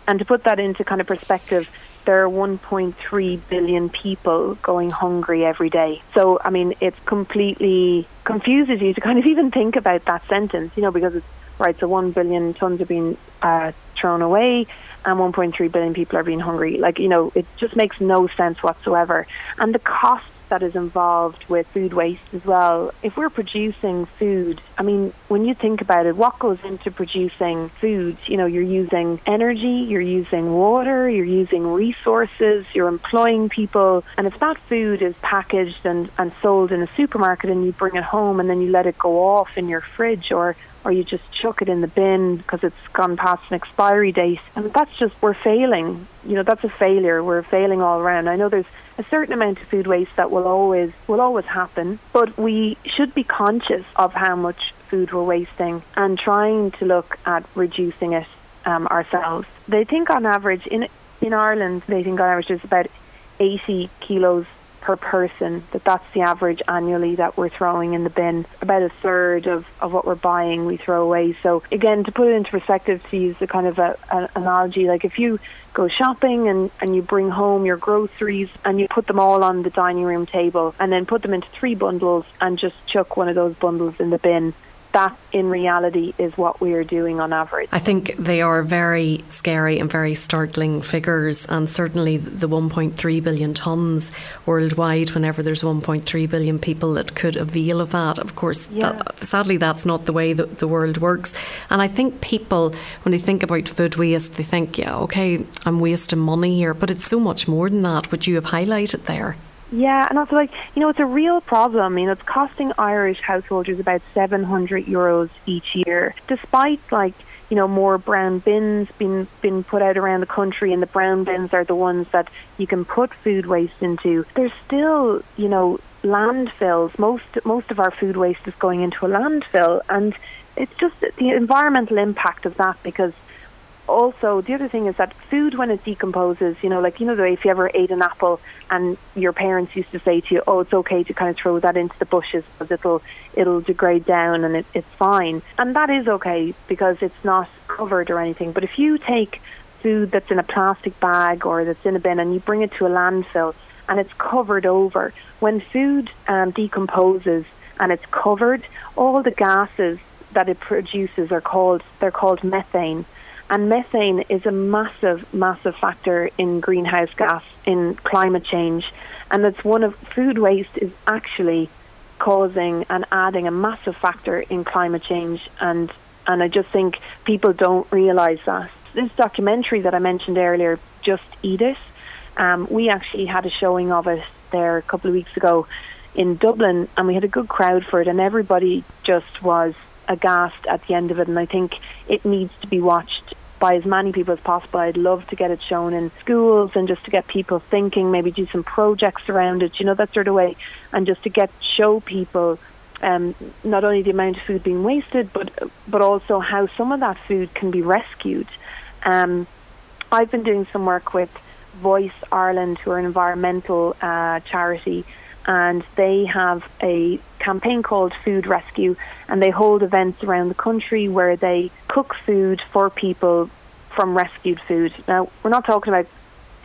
And to put that into kind of perspective, there are one point three billion people going hungry every day. So I mean, it completely confuses you to kind of even think about that sentence, you know, because it's right, so one billion tonnes are being uh, thrown away, and one point three billion people are being hungry. Like, you know, it just makes no sense whatsoever. And the cost that is involved with food waste as well. If we're producing food, I mean, when you think about it, what goes into producing food? You know, you're using energy, you're using water, you're using resources, you're employing people. And if that food is packaged and, and sold in a supermarket, and you bring it home and then you let it go off in your fridge, or or you just chuck it in the bin because it's gone past an expiry date, and that's just, we're failing. You know, that's a failure. We're failing all around. I know there's a certain amount of food waste that will always will always happen, but we should be conscious of how much food we're wasting and trying to look at reducing it um, ourselves. They think on average, in in Ireland, they think on average there's about eighty kilos per person, that that's the average annually that we're throwing in the bin. About a third of, of what we're buying we throw away. So again, to put it into perspective, to use the kind of a, an analogy, like if you go shopping and, and you bring home your groceries and you put them all on the dining room table and then put them into three bundles and just chuck one of those bundles in the bin, that in reality is what we are doing on average. I think they are very scary and very startling figures, and certainly the one point three billion tonnes worldwide, whenever there's one point three billion people that could avail of that. Of course, yeah. that, sadly, that's not the way that the world works. And I think people, when they think about food waste, they think, yeah, okay, I'm wasting money here, but it's so much more than that, which you have highlighted there. Yeah, and also, like, you know, it's a real problem. You know, it's costing Irish householders about seven hundred euros each year, despite, like, you know, more brown bins being, being put out around the country, and the brown bins are the ones that you can put food waste into. There's still, you know, landfills. Most, most of our food waste is going into a landfill, and it's just the environmental impact of that, because also, the other thing is that food, when it decomposes, you know, like, you know, the way if you ever ate an apple and your parents used to say to you, oh, it's okay to kind of throw that into the bushes because it'll, it'll degrade down and it, it's fine. And that is okay because it's not covered or anything. But if you take food that's in a plastic bag or that's in a bin and you bring it to a landfill and it's covered over, when food um, decomposes and it's covered, all the gases that it produces are called, they're called methane. And methane is a massive, massive factor in greenhouse gas, in climate change. And that's one of, food waste is actually causing and adding a massive factor in climate change. And, and I just think people don't realise that. This documentary that I mentioned earlier, Just Eat It, um, we actually had a showing of it there a couple of weeks ago in Dublin, and we had a good crowd for it, and everybody just was aghast at the end of it. And I think it needs to be watched by as many people as possible. I'd love to get it shown in schools and just to get people thinking, maybe do some projects around it, you know, that sort of way, and just to get show people um, not only the amount of food being wasted, but but also how some of that food can be rescued. Um, I've been doing some work with Voice Ireland, who are an environmental uh, charity, and they have a campaign called Food Rescue, and they hold events around the country where they cook food for people from rescued food. Now, we're not talking about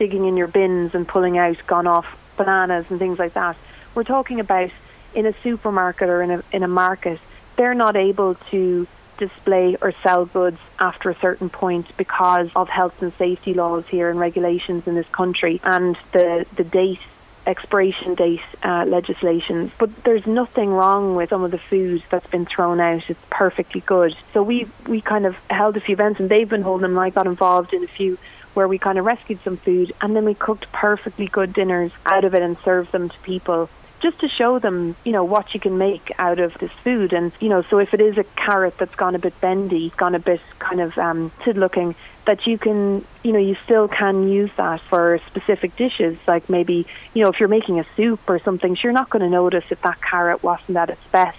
digging in your bins and pulling out gone off bananas and things like that. We're talking about in a supermarket or in a in a market, they're not able to display or sell goods after a certain point because of health and safety laws here and regulations in this country, and the, the date expiration date uh, legislations. But there's nothing wrong with some of the food that's been thrown out. It's perfectly good. So we we kind of held a few events, and they've been holding them. I got involved in a few where we kind of rescued some food, and then we cooked perfectly good dinners out of it and served them to people, just to show them, you know, what you can make out of this food. And, you know, so if it is a carrot that's gone a bit bendy, gone a bit kind of um, tid looking, that you can, you know, you still can use that for specific dishes. Like maybe, you know, if you're making a soup or something, you're not going to notice if that carrot wasn't at its best,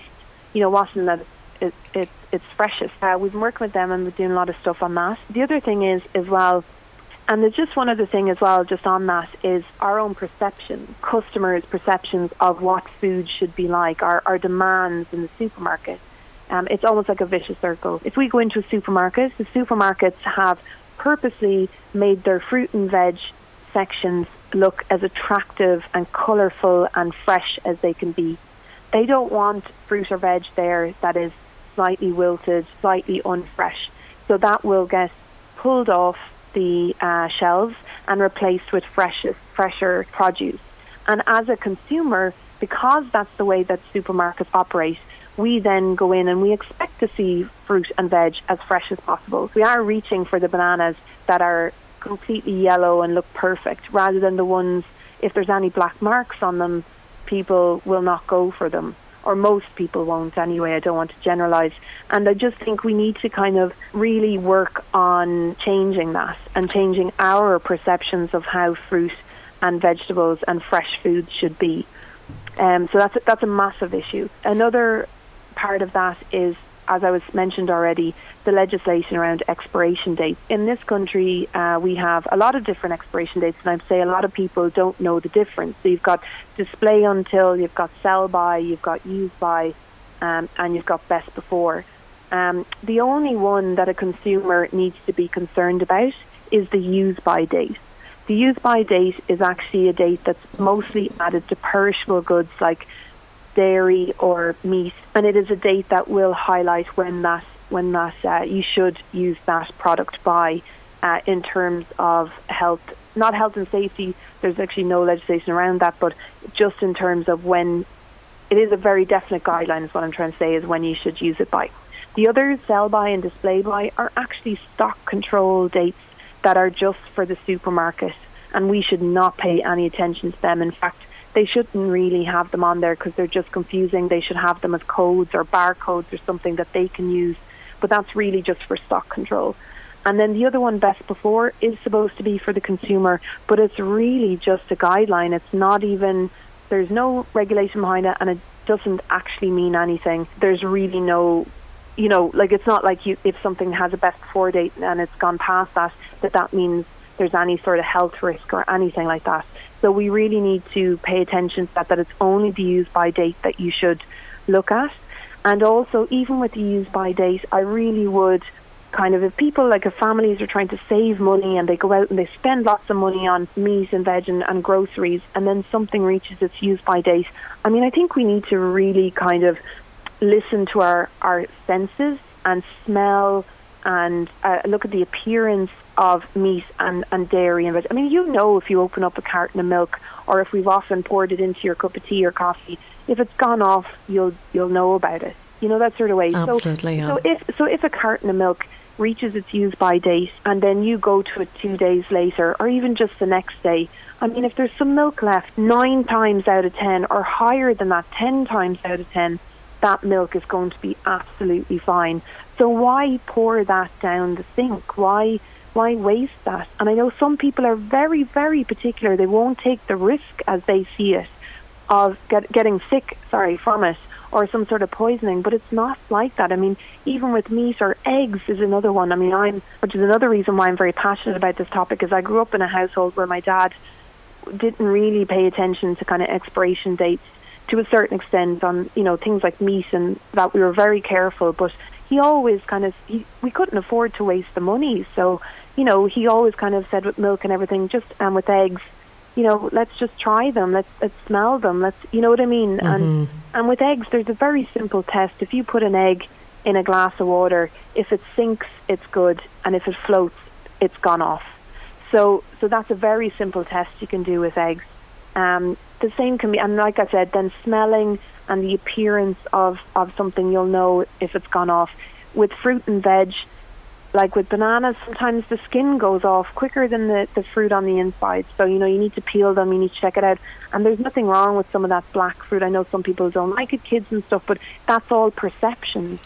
you know, wasn't at its, its, its freshest. Uh, we've been working with them and we're doing a lot of stuff on that. The other thing is, as well, and there's just one other thing as well, just on that, is our own perception, customers' perceptions of what food should be like, our, our demands in the supermarket. Um, it's almost like a vicious circle. If we go into a supermarket, the supermarkets have purposely made their fruit and veg sections look as attractive and colourful and fresh as they can be. They don't want fruit or veg there that is slightly wilted, slightly unfresh. So that will get pulled off the uh, shelves and replaced with fresh, fresher produce. And as a consumer, because that's the way that supermarkets operate, we then go in and we expect to see fruit and veg as fresh as possible. We are reaching for the bananas that are completely yellow and look perfect, rather than the ones, if there's any black marks on them, people will not go for them. Or most people won't anyway, I don't want to generalise. And I just think we need to kind of really work on changing that and changing our perceptions of how fruit and vegetables and fresh food should be. Um, so that's a, that's a massive issue. Another part of that is as I was mentioned already, the legislation around expiration dates. In this country, uh, we have a lot of different expiration dates, and I'd say a lot of people don't know the difference. So you've got display until, you've got sell by, you've got use by, um, and you've got best before. Um, the only one that a consumer needs to be concerned about is the use by date. The use by date is actually a date that's mostly added to perishable goods like dairy or meat, and it is a date that will highlight when that when that uh, you should use that product by, uh, in terms of health, not health and safety. There's actually no legislation around that, but just in terms of when it is a very definite guideline. Is what I'm trying to say is when you should use it by. The other sell by and display by are actually stock control dates that are just for the supermarket, and we should not pay any attention to them. In fact, they shouldn't really have them on there because they're just confusing. They should have them as codes or barcodes or something that they can use. But that's really just for stock control. And then the other one, best before, is supposed to be for the consumer, but it's really just a guideline. It's not even, there's no regulation behind it, and it doesn't actually mean anything. There's really no, you know, like it's not like you, if something has a best before date and it's gone past that, that that means there's any sort of health risk or anything like that. So we really need to pay attention to that, that it's only the use by date that you should look at. And also, even with the use by date, I really would kind of, if people, like if families are trying to save money and they go out and they spend lots of money on meat and veg and, and groceries, and then something reaches its use by date, I mean, I think we need to really kind of listen to our, our senses and smell and uh, look at the appearance of meat and, and dairy and veg. I mean, you know, if you open up a carton of milk, or if we've often poured it into your cup of tea or coffee, if it's gone off, you'll you'll know about it. You know, that sort of way. Absolutely. So, yeah. so if so if a carton of milk reaches its use by date and then you go to it two days later or even just the next day, I mean, if there's some milk left, nine times out of ten or higher than that, ten times out of ten, that milk is going to be absolutely fine. So why pour that down the sink? Why Why waste that? And I know some people are very, very particular. They won't take the risk, as they see it, of get, getting sick, sorry, from it, or some sort of poisoning. But it's not like that. I mean, even with meat or eggs is another one. I mean, I'm, which is another reason why I'm very passionate about this topic, is I grew up in a household where my dad didn't really pay attention to kind of expiration dates to a certain extent on, you know, things like meat, and that we were very careful. But he always kind of, he, we couldn't afford to waste the money. So, you know, he always kind of said with milk and everything, just and um, with eggs, you know, let's just try them, let's let's smell them, let's, you know what I mean? Mm-hmm. And and with eggs, there's a very simple test. If you put an egg in a glass of water, if it sinks, it's good, and if it floats, it's gone off. So so that's a very simple test you can do with eggs. Um, the same can be, and like I said, then smelling and the appearance of, of something, you'll know if it's gone off. With fruit and veg, like with bananas, sometimes the skin goes off quicker than the, the fruit on the inside. So, you know, you need to peel them, you need to check it out. And there's nothing wrong with some of that black fruit. I know some people don't like it, kids and stuff, but that's all perception.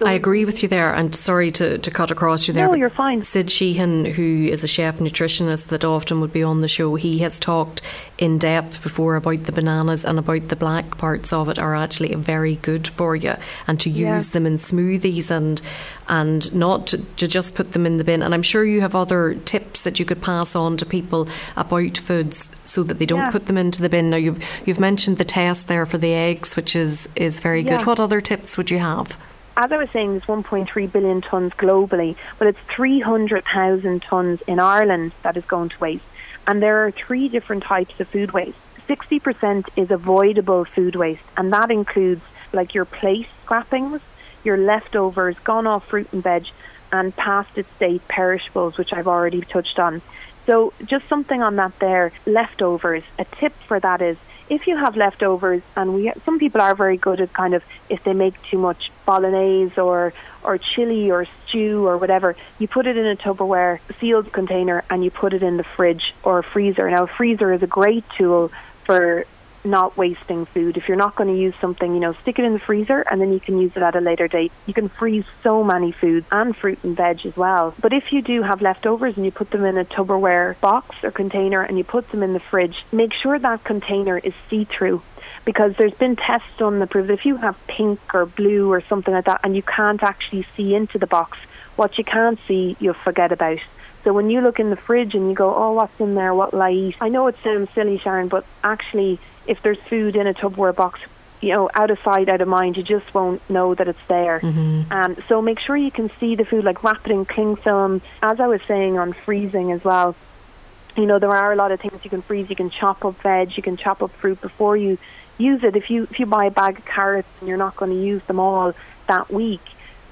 So I agree with you there, and sorry to, to cut across you there. No, you're fine. Sid Sheehan, who is a chef nutritionist that often would be on the show, he has talked in depth before about the bananas and about the black parts of it are actually very good for you, and to use yeah. them in smoothies and and not to, to just put them in the bin. And I'm sure you have other tips that you could pass on to people about foods so that they don't yeah. put them into the bin. Now, you've you've mentioned the test there for the eggs, which is, is very yeah. good. What other tips would you have? As I was saying, there's one point three billion tonnes globally, but it's three hundred thousand tonnes in Ireland that is going to waste. And there are three different types of food waste. sixty percent is avoidable food waste, and that includes like your plate scrappings, your leftovers, gone off fruit and veg, and past its date perishables, which I've already touched on. So just something on that there, leftovers, a tip for that is, if you have leftovers, and we some people are very good at kind of, if they make too much bolognese or, or chili or stew or whatever, you put it in a Tupperware sealed container and you put it in the fridge or freezer. Now, a freezer is a great tool for not wasting food. If you're not going to use something, you know, stick it in the freezer and then you can use it at a later date. You can freeze so many foods and fruit and veg as well. But if you do have leftovers and you put them in a Tupperware box or container and you put them in the fridge, make sure that container is see-through, because there's been tests done that prove if you have pink or blue or something like that and you can't actually see into the box, what you can't see, you'll forget about. So when you look in the fridge and you go, oh, what's in there? What will I eat? I know it sounds silly, Sharon, but actually, if there's food in a Tupperware box, you know, out of sight, out of mind, you just won't know that it's there. Mm-hmm. Um, so make sure you can see the food, like wrap it in cling film. As I was saying on freezing as well, you know, there are a lot of things you can freeze. You can chop up veg, you can chop up fruit before you use it. If you if you buy a bag of carrots and you're not going to use them all that week,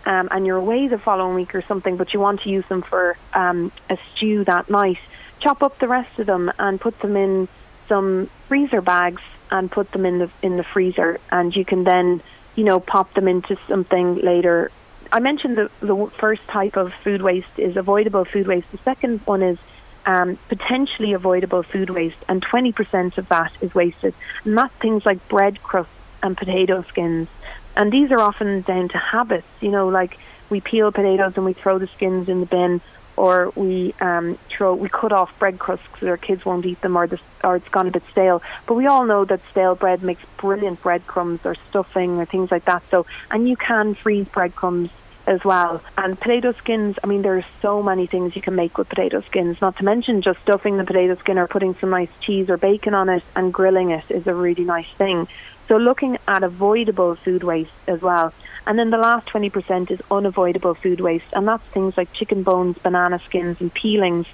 Um, and you're away the following week or something, but you want to use them for um, a stew that night, chop up the rest of them and put them in some freezer bags and put them in the in the freezer, and you can then, you know, pop them into something later. I mentioned the, the first type of food waste is avoidable food waste. The second one is um, potentially avoidable food waste, and twenty percent of that is wasted. And that's things like bread crusts and potato skins. And these are often down to habits, you know, like we peel potatoes and we throw the skins in the bin, or we um, throw we cut off bread crusts because our kids won't eat them, or, the, or it's gone a bit stale. But we all know that stale bread makes brilliant breadcrumbs or stuffing or things like that. So, and you can freeze breadcrumbs as well. And potato skins, I mean, there are so many things you can make with potato skins, not to mention just stuffing the potato skin or putting some nice cheese or bacon on it and grilling it is a really nice thing. So looking at avoidable food waste as well. And then the last twenty percent is unavoidable food waste, and that's things like chicken bones, banana skins and peelings.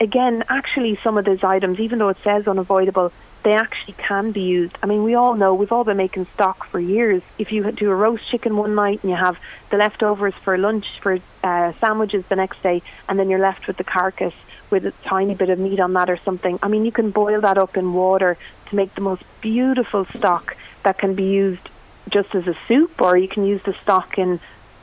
Again, actually some of those items, even though it says unavoidable, they actually can be used. I mean, we all know, we've all been making stock for years. If you do a roast chicken one night and you have the leftovers for lunch, for uh, sandwiches the next day, and then you're left with the carcass with a tiny bit of meat on that or something, I mean, you can boil that up in water to make the most beautiful stock that can be used just as a soup, or you can use the stock in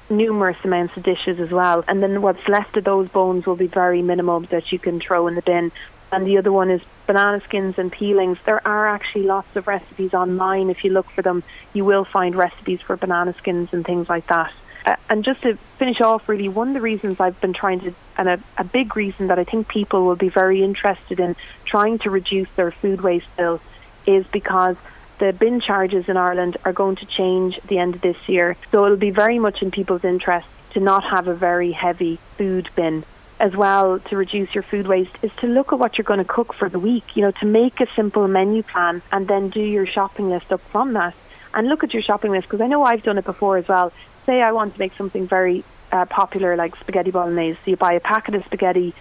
numerous amounts of dishes as well. And then what's left of those bones will be very minimal that you can throw in the bin. And the other one is banana skins and peelings. There are actually lots of recipes online. If you look for them, you will find recipes for banana skins and things like that. Uh, and just to finish off, really, one of the reasons I've been trying to, and a, a big reason that I think people will be very interested in trying to reduce their food waste bill, is because the bin charges in Ireland are going to change at the end of this year. So it'll be very much in people's interest to not have a very heavy food bin. As well, to reduce your food waste is to look at what you're going to cook for the week, you know, to make a simple menu plan and then do your shopping list up from that. And look at your shopping list, because I know I've done it before as well. Say I want to make something very uh, popular like spaghetti bolognese. So you buy a packet of spaghetti,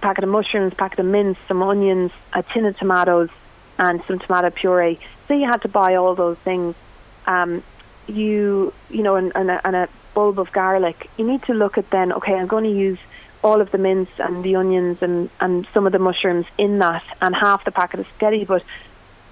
packet of mushrooms, packet of mince, some onions, a tin of tomatoes and some tomato puree. Say you had to buy all those things, um, you you know, and, and, a, and a bulb of garlic. You need to look at then, okay, I'm going to use all of the mince and the onions and, and some of the mushrooms in that and half the packet of spaghetti, but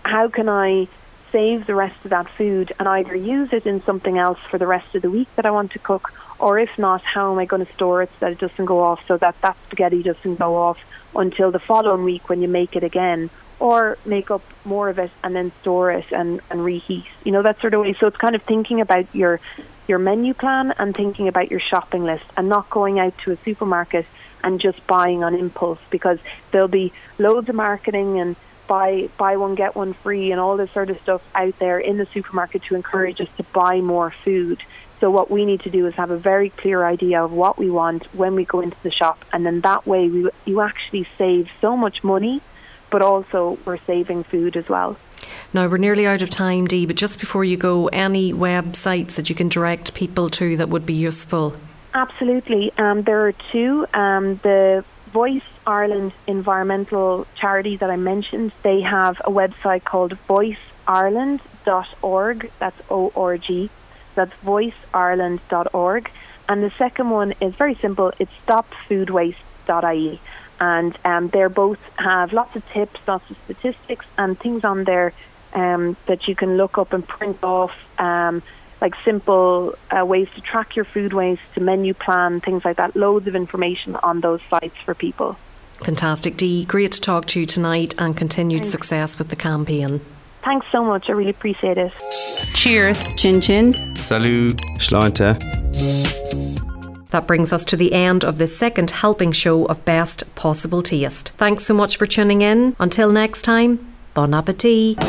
how can I save the rest of that food and either use it in something else for the rest of the week that I want to cook, or if not, how am I going to store it so that it doesn't go off, so that that spaghetti doesn't go off until the following week when you make it again, or make up more of it and then store it and, and reheat, you know, that sort of way. So it's kind of thinking about your your menu plan and thinking about your shopping list, and not going out to a supermarket and just buying on impulse, because there'll be loads of marketing and buy buy one get one free and all this sort of stuff out there in the supermarket to encourage us to buy more food. So what we need to do is have a very clear idea of what we want when we go into the shop, and then that way we you actually save so much money, but also we're saving food as well. Now, we're nearly out of time, Dee, but just before you go, any websites that you can direct people to that would be useful? Absolutely. Um, there are two. Um, the Voice Ireland environmental charity that I mentioned, they have a website called voice ireland dot org. That's O R G. That's voice ireland dot org. And the second one is very simple. It's stop food waste dot I E. And um, they both have lots of tips, lots of statistics and things on there um, that you can look up and print off, um, like simple uh, ways to track your food waste, to menu plan, things like that. Loads of information on those sites for people. Fantastic, Dee. Great to talk to you tonight, and continued Thanks. Success with the campaign. Thanks so much. I really appreciate it. Cheers. Chin chin. Salut. Schleunter. That brings us to the end of this second helping show of Best Possible Taste. Thanks so much for tuning in. Until next time, bon appetit.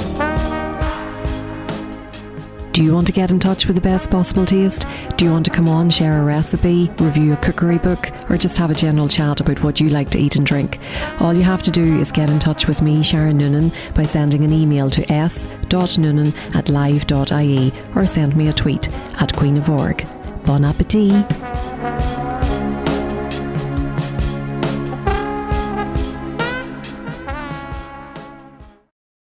Do you want to get in touch with the Best Possible Taste? Do you want to come on, share a recipe, review a cookery book, or just have a general chat about what you like to eat and drink? All you have to do is get in touch with me, Sharon Noonan, by sending an email to s dot noonan at live dot i e or send me a tweet at Queen of Org. Bon appetit!